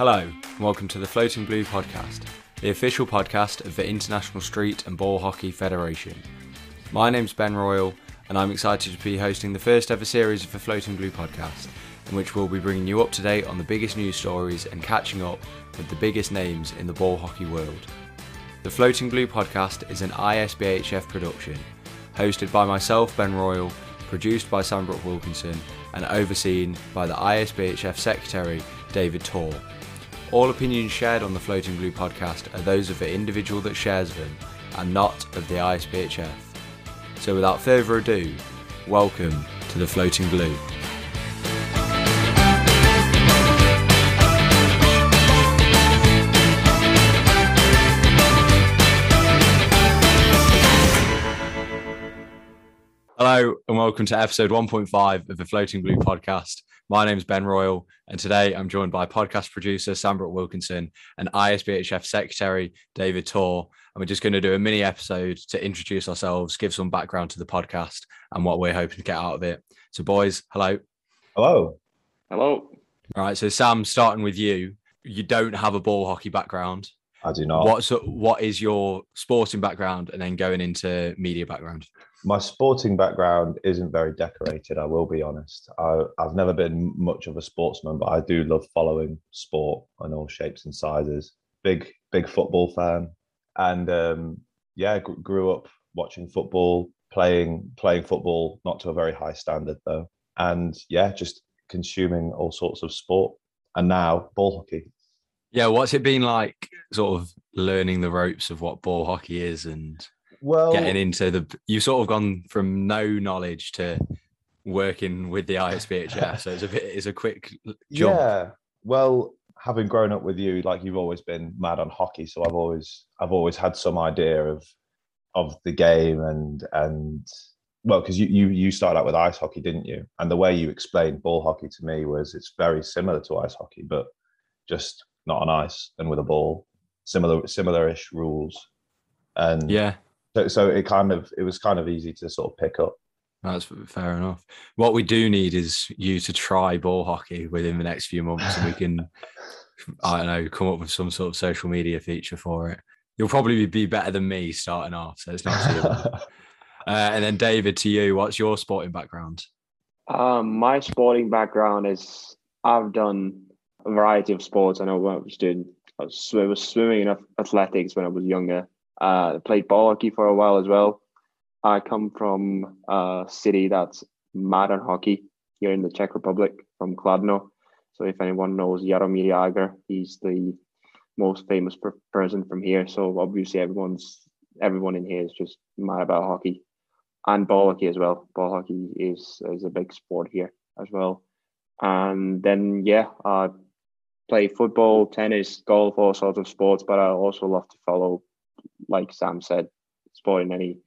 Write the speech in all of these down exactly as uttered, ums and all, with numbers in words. Hello, and welcome to the Floating Blue Podcast, the official podcast of the International Street and Ball Hockey Federation. My name's Ben Royal, and I'm excited to be hosting the first ever series of the Floating Blue Podcast, in which we'll be bringing you up to date on the biggest news stories and catching up with the biggest names in the ball hockey world. The Floating Blue Podcast is an I S B H F production, hosted by myself, Ben Royal, produced by Sambrook Wilkinson, and overseen by the I S B H F Secretary, David Tor. All opinions shared on the Floating Blue Podcast are those of the individual that shares them, and not of the I S B H F. So without further ado, welcome to the Floating Blue. Hello and welcome to episode one point five of the Floating Blue Podcast. My name is Ben Royal, and today I'm joined by podcast producer Sambrook Wilkinson and I S B H F Secretary David Tor, and we're just going to do a mini episode to introduce ourselves, give some background to the podcast and what we're hoping to get out of it. So boys, hello. Hello. Hello. All right, so Sam, starting with you, you don't have a ball hockey background. I do not. What's, what is your sporting background and then going into media background? My sporting background isn't very decorated, I will be honest. I, I've never been much of a sportsman, but I do love following sport in all shapes and sizes. Big, big football fan. And um, yeah, g- grew up watching football, playing playing football, not to a very high standard though. And yeah, just consuming all sorts of sport. And now, ball hockey. Yeah, what's it been like sort of learning the ropes of what ball hockey is and... Well, getting into the, you've sort of gone from no knowledge to working with the I S B H F, so it's a bit, it's a quick jump. Yeah, well, having grown up with you, like you've always been mad on hockey, so I've always, I've always had some idea of, of the game and and well, because you you you started out with ice hockey, didn't you? And the way you explained ball hockey to me was it's very similar to ice hockey, but just not on ice and with a ball, similar similar-ish rules, and yeah. So, so it kind of it was kind of easy to sort of pick up. That's fair enough. What we do need is you to try ball hockey within the next few months, and we can, I don't know, come up with some sort of social media feature for it. You'll probably be better than me starting off, so it's not too bad. uh, and then David, to you, what's your sporting background? Um, my sporting background is I've done a variety of sports. I know what I was doing. I was, I was swimming and athletics when I was younger. I uh, played ball hockey for a while as well. I come from a city that's mad on hockey here in the Czech Republic, from Kladno. So if anyone knows Jaromir Jagr, he's the most famous per- person from here. So obviously everyone's everyone in here is just mad about hockey and ball hockey as well. Ball hockey is, is a big sport here as well. And then, yeah, I play football, tennis, golf, all sorts of sports, but I also love to follow, like Sam said, sport in any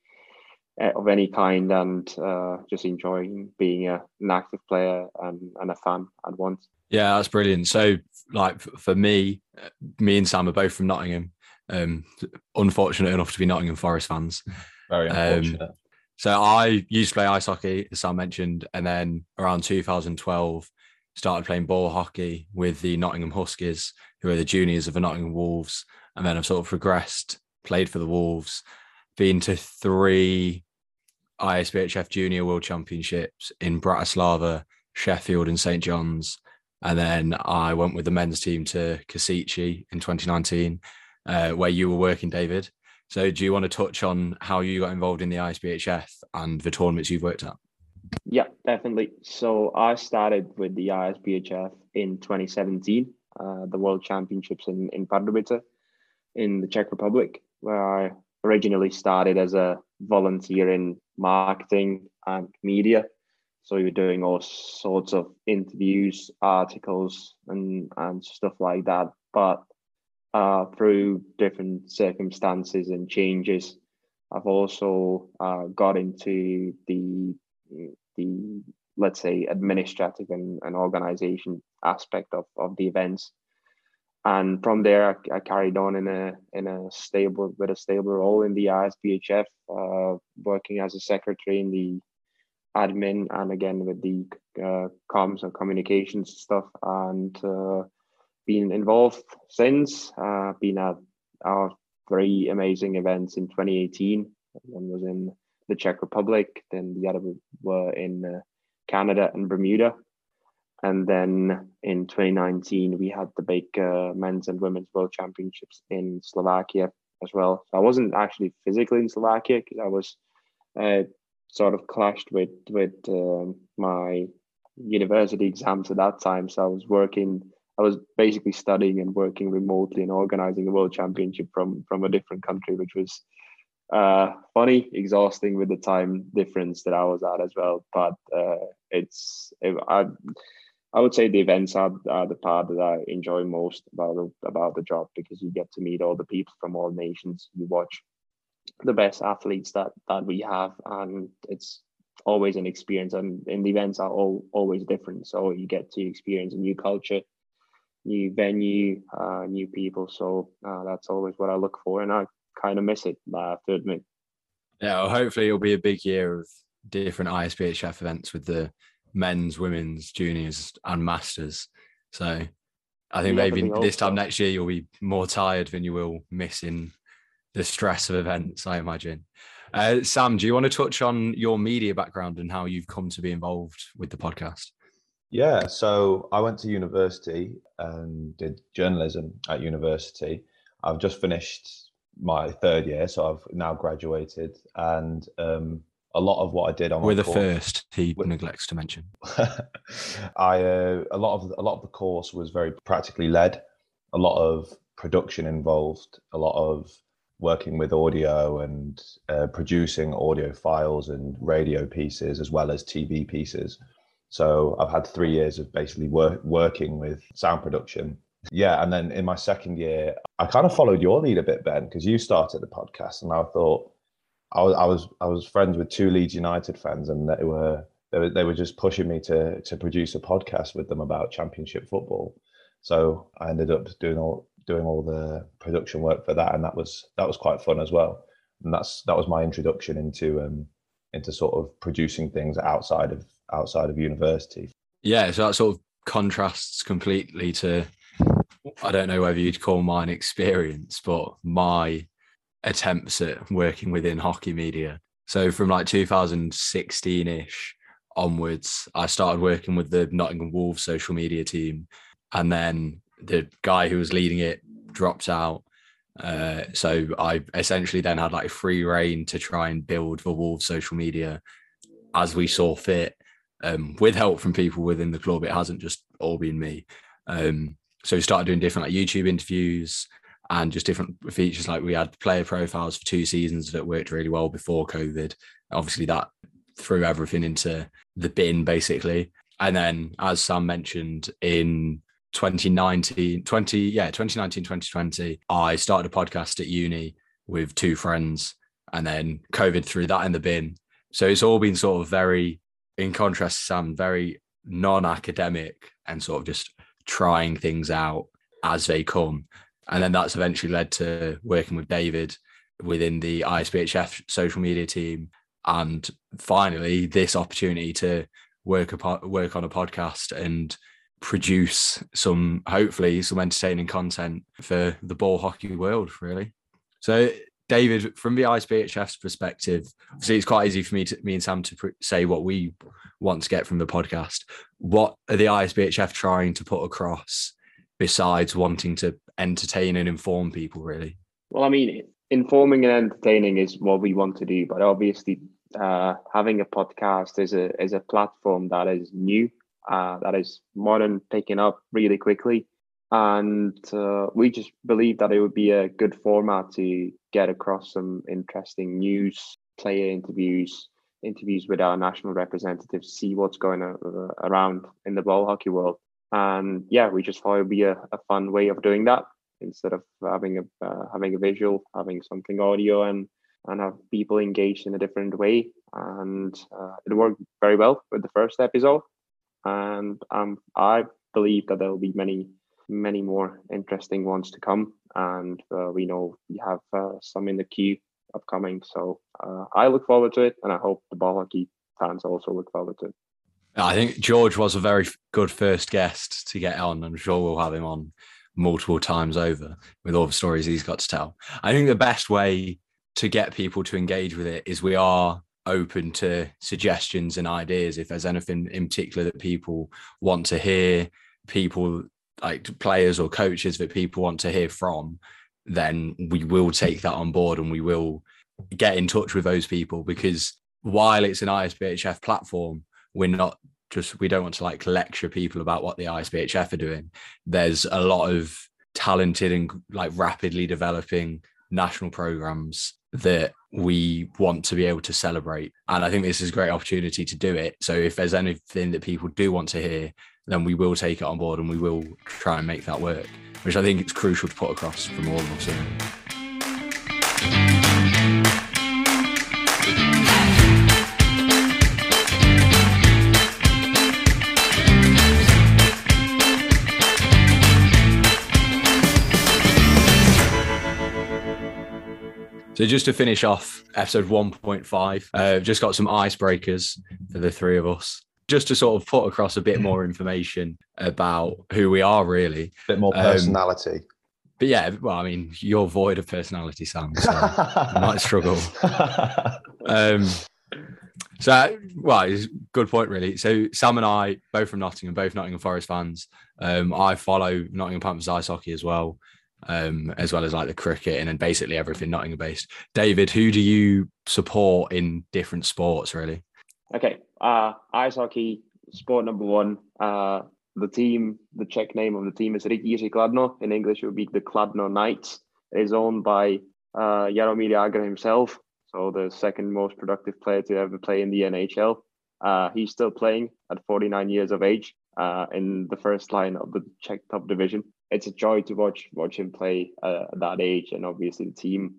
of any kind, and uh, just enjoying being a, an active player and, and a fan at once. Yeah, that's brilliant. So, like for me, me and Sam are both from Nottingham. Um, unfortunate enough to be Nottingham Forest fans. Very unfortunate. Um, so I used to play ice hockey, as Sam mentioned, and then around two thousand twelve, started playing ball hockey with the Nottingham Huskies, who are the juniors of the Nottingham Wolves, and then I've sort of progressed. Played for the Wolves, been to three I S B H F Junior World Championships in Bratislava, Sheffield and Saint John's. And then I went with the men's team to Kosice in twenty nineteen, uh, where you were working, David. So do you want to touch on how you got involved in the I S B H F and the tournaments you've worked at? Yeah, definitely. So I started with the I S B H F in twenty seventeen, uh, the World Championships in, in Pardubice in the Czech Republic, where I originally started as a volunteer in marketing and media. So you're doing all sorts of interviews, articles, and, and stuff like that. But uh, through different circumstances and changes, I've also uh, got into the, the let's say, administrative and, and organization aspect of, of the events. And from there, I, I carried on in a in a stable with a stable role in the I S B H F, uh, working as a secretary in the admin and again with the uh, comms and communications stuff. And uh, been involved since, uh, been at our three amazing events in twenty eighteen. One was in the Czech Republic, then the other were in uh, Canada and Bermuda. And then in twenty nineteen, we had the big uh, men's and women's world championships in Slovakia as well. So I wasn't actually physically in Slovakia because I was uh, sort of clashed with, with uh, my university exams at that time. So I was working, I was basically studying and working remotely and organizing a world championship from, from a different country, which was uh, funny, exhausting with the time difference that I was at as well. But uh, it's, it, I, I would say the events are, are the part that I enjoy most about, about the job, because you get to meet all the people from all nations. You watch the best athletes that, that we have, and it's always an experience. And, and the events are all, always different. So you get to experience a new culture, new venue, uh, new people. So uh, that's always what I look for. And I kind of miss it, I have to admit. Yeah, well, hopefully it'll be a big year of different I S B H F events with the men's, women's, juniors and masters. So I think yeah, maybe this time next year you'll be more tired than you will missing the stress of events, I imagine. Uh, Sam, do you want to touch on your media background and how you've come to be involved with the podcast? Yeah, so I went to university and did journalism at university. I've just finished my third year, so I've now graduated, and um a lot of what I did on with a first he with, neglects to mention. I uh, a lot of a lot of the course was very practically led, a lot of production involved, a lot of working with audio and uh, producing audio files and radio pieces as well as T V pieces. So I've had three years of basically work, working with sound production. Yeah, and then in my second year, I kind of followed your lead a bit, Ben, because you started the podcast, and I thought. I was I was I was friends with two Leeds United fans, and they were they were, they were just pushing me to to produce a podcast with them about championship football. So I ended up doing all doing all the production work for that, and that was that was quite fun as well. And that's that was my introduction into um into sort of producing things outside of outside of university. Yeah, so that sort of contrasts completely to, I don't know whether you'd call mine experience, but my attempts at working within hockey media. So from like two thousand sixteen-ish onwards, I started working with the Nottingham Wolves social media team, and then the guy who was leading it dropped out. Uh, so I essentially then had like free reign to try and build the Wolves social media as we saw fit, um, with help from people within the club. It hasn't just all been me. Um, so we started doing different like YouTube interviews, and just different features. Like we had player profiles for two seasons that worked really well before COVID. Obviously that threw everything into the bin basically. And then as Sam mentioned, in twenty nineteen, twenty, yeah, twenty nineteen, twenty twenty, I started a podcast at uni with two friends, and then COVID threw that in the bin. So it's all been sort of very, in contrast to Sam, very non-academic and sort of just trying things out as they come. And then that's eventually led to working with David within the I S B H F social media team. And finally, this opportunity to work, a, work on a podcast and produce some, hopefully, some entertaining content for the ball hockey world, really. So, David, from the I S B H F's perspective, obviously it's quite easy for me, to, me and Sam to pr- say what we want to get from the podcast. What are the I S B H F trying to put across besides wanting to entertain and inform people, really? Well, I mean, informing and entertaining is what we want to do, but obviously uh, having a podcast is a is a platform that is new, uh, that is modern, picking up really quickly. And uh, we just believe that it would be a good format to get across some interesting news, player interviews, interviews with our national representatives, see what's going on, uh, around in the ball hockey world. And yeah, we just thought it would be a, a fun way of doing that instead of having a uh, having a visual, having something audio, and and have people engaged in a different way. And uh, it worked very well with the first episode. And um, I believe that there will be many, many more interesting ones to come. And uh, we know we have uh, some in the queue upcoming. So uh, I look forward to it, and I hope the ball hockey fans also look forward to it. I think George was a very good first guest to get on. I'm sure we'll have him on multiple times over with all the stories he's got to tell. I think the best way to get people to engage with it is we are open to suggestions and ideas. If there's anything in particular that people want to hear, people like players or coaches that people want to hear from, then we will take that on board and we will get in touch with those people, because while it's an I S B H F platform, we're not just, we don't want to like lecture people about what the I S B H F are doing. There's a lot of talented and like rapidly developing national programs that we want to be able to celebrate. And I think this is a great opportunity to do it. So if there's anything that people do want to hear, then we will take it on board and we will try and make that work, which I think it's crucial to put across from all of us here. So just to finish off episode one point five, uh, just got some icebreakers for the three of us, just to sort of put across a bit more information about who we are, really. A bit more personality. Um, but yeah, well, I mean, you're void of personality, Sam, so I might struggle. Um, so, well, it's a good point, really. So Sam and I, both from Nottingham, both Nottingham Forest fans. Um, I follow Nottingham Panthers ice hockey as well, um, as well as like the cricket and then basically everything Nottingham-based. David, who do you support in different sports, really? Okay. Uh, ice hockey, sport number one. Uh, the team, the Czech name of the team is Rytíři Kladno. In English, it would be the Kladno Knights. It is owned by uh, Jaromir Jagr himself, so the second most productive player to ever play in the N H L. Uh, he's still playing at forty-nine years of age uh, in the first line of the Czech top division. It's a joy to watch watch him play uh, at that age, and obviously the team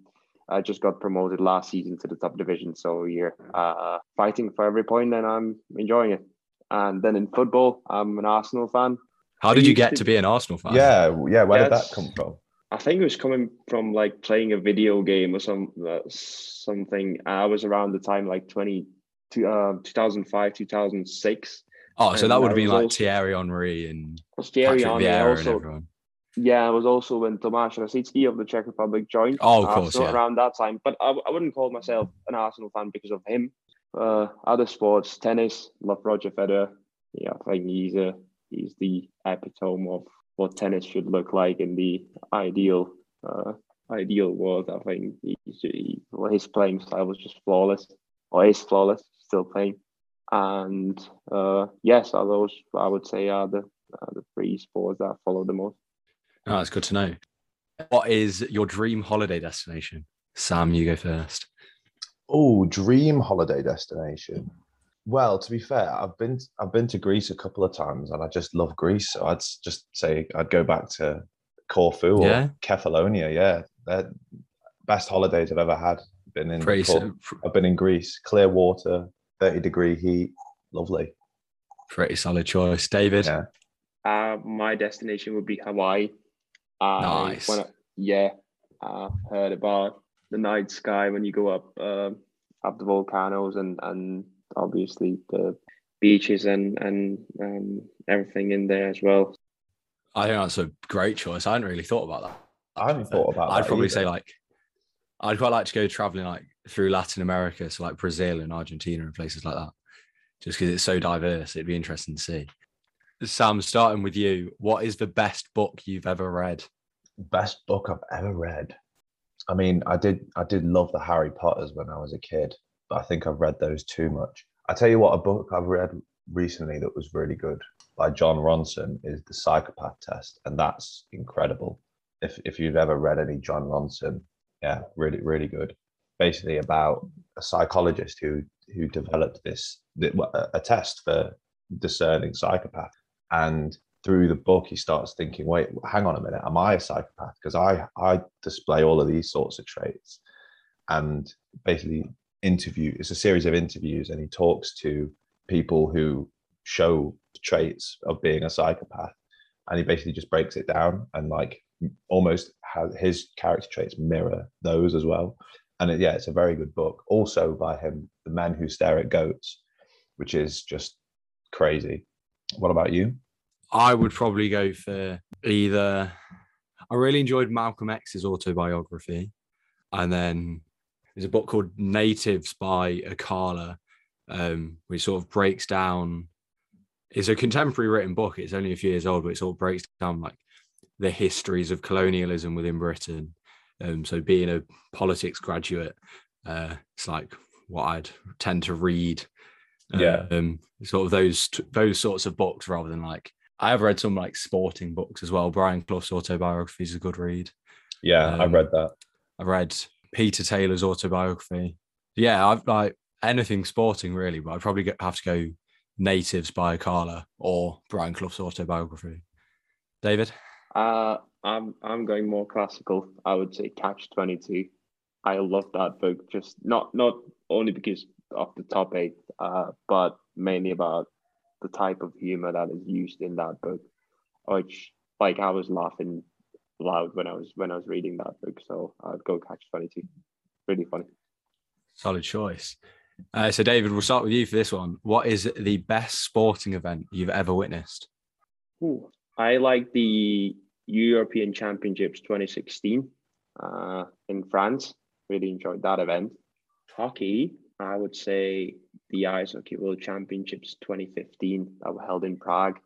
I just got promoted last season to the top division, so you're uh, fighting for every point, and I'm enjoying it. And then in football, I'm an Arsenal fan. How did you get to be an Arsenal fan? Yeah, yeah. Where yeah, did that come from? I think it was coming from like playing a video game or some uh, something. I was around the time like twenty, uh, two thousand five, two thousand six. Oh, so that would have been like also, Thierry Henry and Thierry Henry also. And yeah, it was also when Tomáš Rosický of the Czech Republic joined. Oh, of course, yeah. Around that time. But I, I wouldn't call myself an Arsenal fan because of him. Uh, other sports, tennis, love Roger Federer. Yeah, I think he's, a, he's the epitome of what tennis should look like in the ideal uh, ideal world. I think he, he, well, his playing style was just flawless. Or is flawless, still playing. And uh, yes, those, I would say, are the, are the three sports that I follow the most. Oh, that's good to know. What is your dream holiday destination? Sam, you go first. Oh, dream holiday destination. Well, to be fair, I've been I've been to Greece a couple of times, and I just love Greece. So I'd just say I'd go back to Corfu or yeah. Kefalonia. Yeah, they're best holidays I've ever had. Been in. Pretty Cor- so, I've been in Greece. Clear water, thirty degree heat, lovely. Pretty solid choice, David. Yeah. Uh, my destination would be Hawaii. Uh, nice. When I, yeah, I've heard about the night sky when you go up uh, up the volcanoes and, and obviously the beaches and, and um, everything in there as well. I think that's a great choice. I hadn't really thought about that. I haven't thought about that. I'd probably either. say like, I'd quite like to go traveling like through Latin America, so like Brazil and Argentina and places like that, just because it's so diverse. It'd be interesting to see. Sam, starting with you, what is the best book you've ever read? Best book I've ever read. I mean, I did I did love the Harry Potters when I was a kid, but I think I've read those too much. I tell you what, a book I've read recently that was really good by John Ronson is The Psychopath Test, and that's incredible. If if you've ever read any John Ronson, yeah, really, really good. Basically about a psychologist who who developed this a test for discerning psychopaths. And through the book, he starts thinking, wait, hang on a minute, am I a psychopath? Because I, I display all of these sorts of traits. And basically interview, it's a series of interviews, and he talks to people who show traits of being a psychopath. And he basically just breaks it down and like almost how his character traits mirror those as well. And it, yeah, it's a very good book. Also by him, The Men Who Stare at Goats, which is just crazy. What about you? I would probably go for either. I really enjoyed Malcolm X's autobiography. And then there's a book called Natives by Akala, um, which sort of breaks down. It's a contemporary written book. It's only a few years old, but it sort of breaks down like the histories of colonialism within Britain. Um, so being a politics graduate, uh, it's like what I'd tend to read. Um, yeah. Um, sort of those, those sorts of books rather than like, I have read some like sporting books as well. Brian Clough's autobiography is a good read. Yeah, um, I've read that. I've read Peter Taylor's autobiography. Yeah, I've like anything sporting really, but I'd probably have to go Natives by Akala or Brian Clough's autobiography. David? Uh, I'm I'm going more classical. I would say Catch twenty-two. I love that book, just not not only because of the top eight, uh, but mainly about the type of humor that is used in that book, which like I was laughing loud when I was when I was reading that book. So I'd go Catch twenty-two. Really funny. Solid choice. Uh, so David, we'll start with you for this one. What is the best sporting event you've ever witnessed? Ooh, I like the European Championships twenty sixteen uh, in France. Really enjoyed that event. Hockey, I would say the Ice Hockey World Championships twenty fifteen that were held in Prague,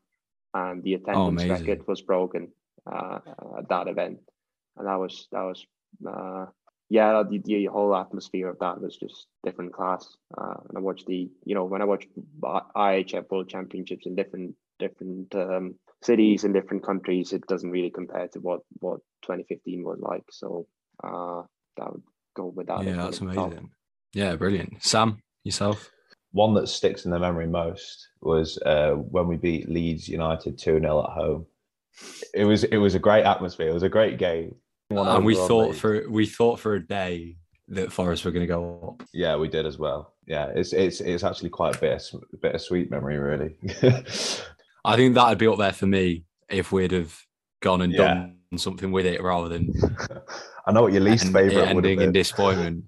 and the attendance oh, record was broken uh, at that event, and that was that was uh, yeah the, the whole atmosphere of that was just different class. Uh, and I watched the you know when I watched I H F World Championships in different different. Um, cities in different countries, it doesn't really compare to what what twenty fifteen was like, so uh that would go with that. Yeah, that's amazing. Top. Yeah, brilliant. Sam, yourself? One that sticks in the memory most was uh when we beat Leeds United two nil at home. It was it was a great atmosphere. It was a great game. One and we thought Leeds. for we thought for a day that Forest were going to go up. Yeah, we did as well. Yeah, it's it's it's actually quite a bit of, bit of sweet memory really. I think that would be up there for me if we'd have gone and done yeah. something with it rather than... I know what your least favourite would have been. In disappointment.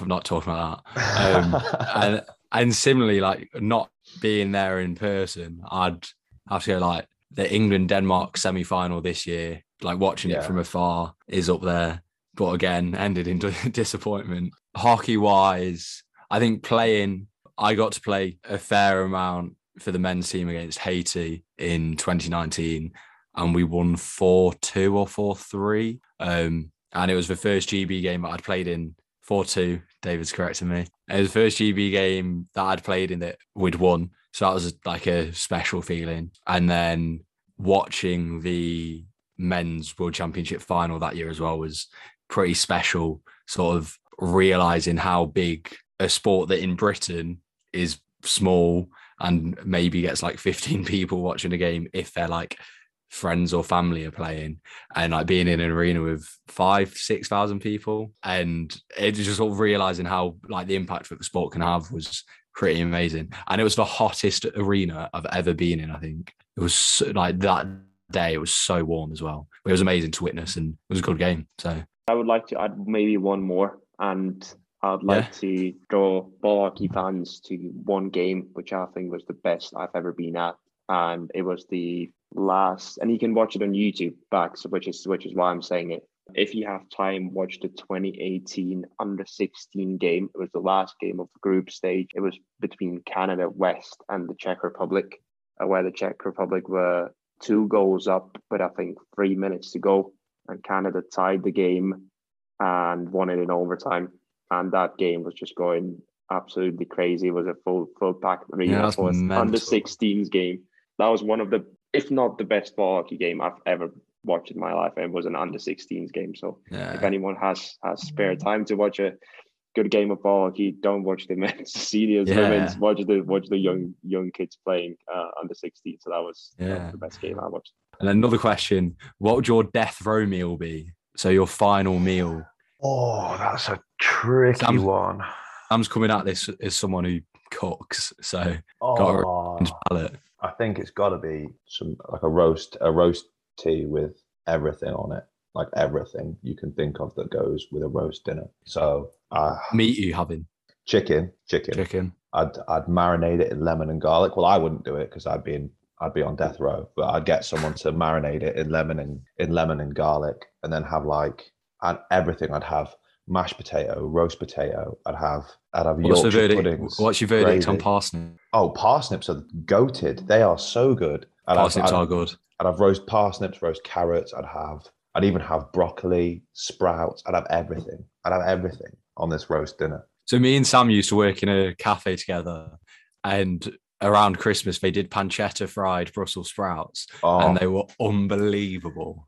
I'm not talking about that. Um, and, and similarly, like, not being there in person, I'd have to go, like, the England-Denmark semi-final this year, like, watching yeah. it from afar is up there. But again, ended in disappointment. Hockey-wise, I think playing... I got to play a fair amount for the men's team against Haiti in twenty nineteen, and we won four two or four three. Um, and it was the first G B game that I'd played in. Four two, David's correcting me. It was the first G B game that I'd played in that we'd won. So that was like a special feeling. And then watching the men's World Championship final that year as well was pretty special, sort of realising how big a sport that in Britain is small and maybe gets like fifteen people watching a game if they're like friends or family are playing, and like being in an arena with five, six thousand people, and it's just sort of realizing how like the impact that the sport can have was pretty amazing. And it was the hottest arena I've ever been in. I think it was so, like that day it was so warm as well. It was amazing to witness, and it was a good game. So I would like to add maybe one more, and I'd like yeah. to draw ball hockey fans to one game, which I think was the best I've ever been at. And it was the last, and you can watch it on YouTube back, so which is which is why I'm saying it. If you have time, watch the twenty eighteen under sixteen game. It was the last game of the group stage. It was between Canada West and the Czech Republic, where the Czech Republic were two goals up, but I think three minutes to go. And Canada tied the game and won it in overtime. And that game was just going absolutely crazy. It was a full full packed arena for an under sixteens game. That was one of the, if not the best ball hockey game I've ever watched in my life. And it was an under sixteens game. So yeah. if anyone has has spare time to watch a good game of ball hockey, don't watch the men's, seniors, yeah. women's. Watch the watch the young young kids playing uh, under sixteen. So that was, yeah. that was the best game I watched. And another question: what would your death row meal be? So your final meal. Oh, that's a tricky Sam's, one. Sam's coming at this as someone who cooks, so oh, got a palate. I think it's got to be some like a roast, a roast tea with everything on it, like everything you can think of that goes with a roast dinner. So, uh, meat you having? Chicken, chicken, chicken. I'd I'd marinate it in lemon and garlic. Well, I wouldn't do it because I'd be in, I'd be on death row, but I'd get someone to marinate it in lemon and in lemon and garlic, and then have like and everything. I'd have mashed potato, roast potato. I'd have I'd have Yorkshire What's puddings. What's your verdict gravy. on parsnips? Oh, parsnips are goated. They are so good. I'd parsnips have, I'd, are good. I'd have roast parsnips, roast carrots. I'd have I'd even have broccoli, sprouts. I'd have everything. I'd have everything on this roast dinner. So me and Sam used to work in a cafe together, and around Christmas they did pancetta fried Brussels sprouts, oh, and they were unbelievable.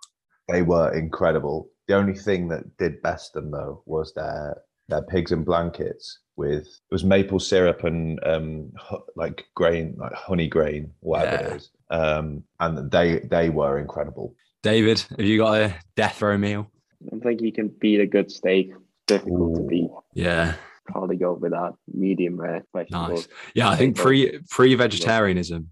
They were incredible. The only thing that did best them though was their their pigs in blankets with it was maple syrup and um like grain, like honey grain, whatever yeah. it is. Um, and they they were incredible. David, have you got a death row meal? I don't think you can beat a good steak. Difficult Ooh. to beat. Yeah. Probably go with that medium rare. Nice. Yeah, I think pre pre vegetarianism,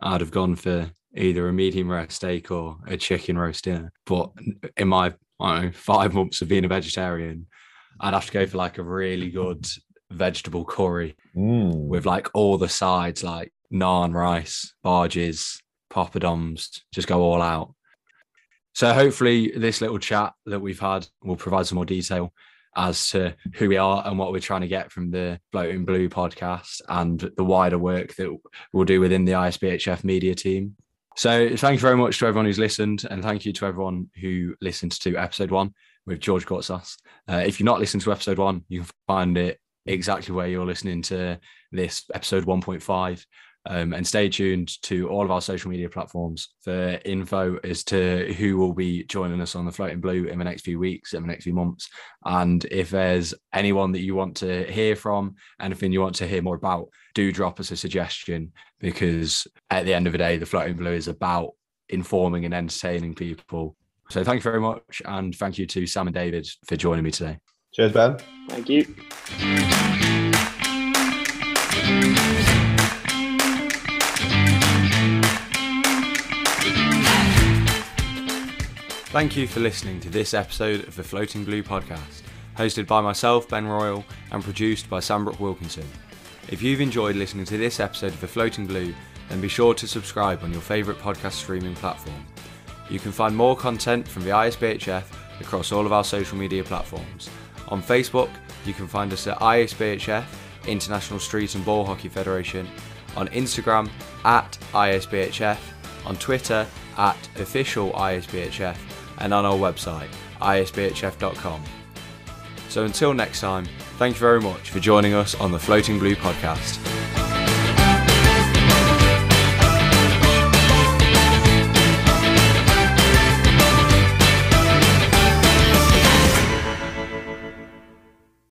I'd have gone for either a medium rare steak or a chicken roast dinner. But in my I don't know, five months of being a vegetarian, I'd have to go for like a really good vegetable curry mm. with like all the sides, like naan rice, barges, poppadoms. Just go all out. So hopefully this little chat that we've had will provide some more detail as to who we are and what we're trying to get from the Floating Blue podcast and the wider work that we'll do within the I S B H F media team. So thank you very much to everyone who's listened, and thank you to everyone who listened to episode one with George Cortas. Uh, if you've not listened to episode one, you can find it exactly where you're listening to this episode one point five. Um, and stay tuned to all of our social media platforms for info as to who will be joining us on the Floating Blue in the next few weeks, in the next few months. And if there's anyone that you want to hear from, anything you want to hear more about, do drop us a suggestion, because at the end of the day, the Floating Blue is about informing and entertaining people. So thank you very much. And thank you to Sam and David for joining me today. Cheers, Ben. Thank you. Thank you for listening to this episode of the Floating Blue podcast, hosted by myself, Ben Royal, and produced by Sambrook Wilkinson. If you've enjoyed listening to this episode of the Floating Blue, then be sure to subscribe on your favourite podcast streaming platform. You can find more content from the I S B H F across all of our social media platforms. On Facebook, you can find us at I S B H F, International Street and Ball Hockey Federation, on Instagram at I S B H F, on Twitter at official I S B H F, and on our website, I S B H F dot com. So until next time, thank you very much for joining us on the Floating Blue podcast.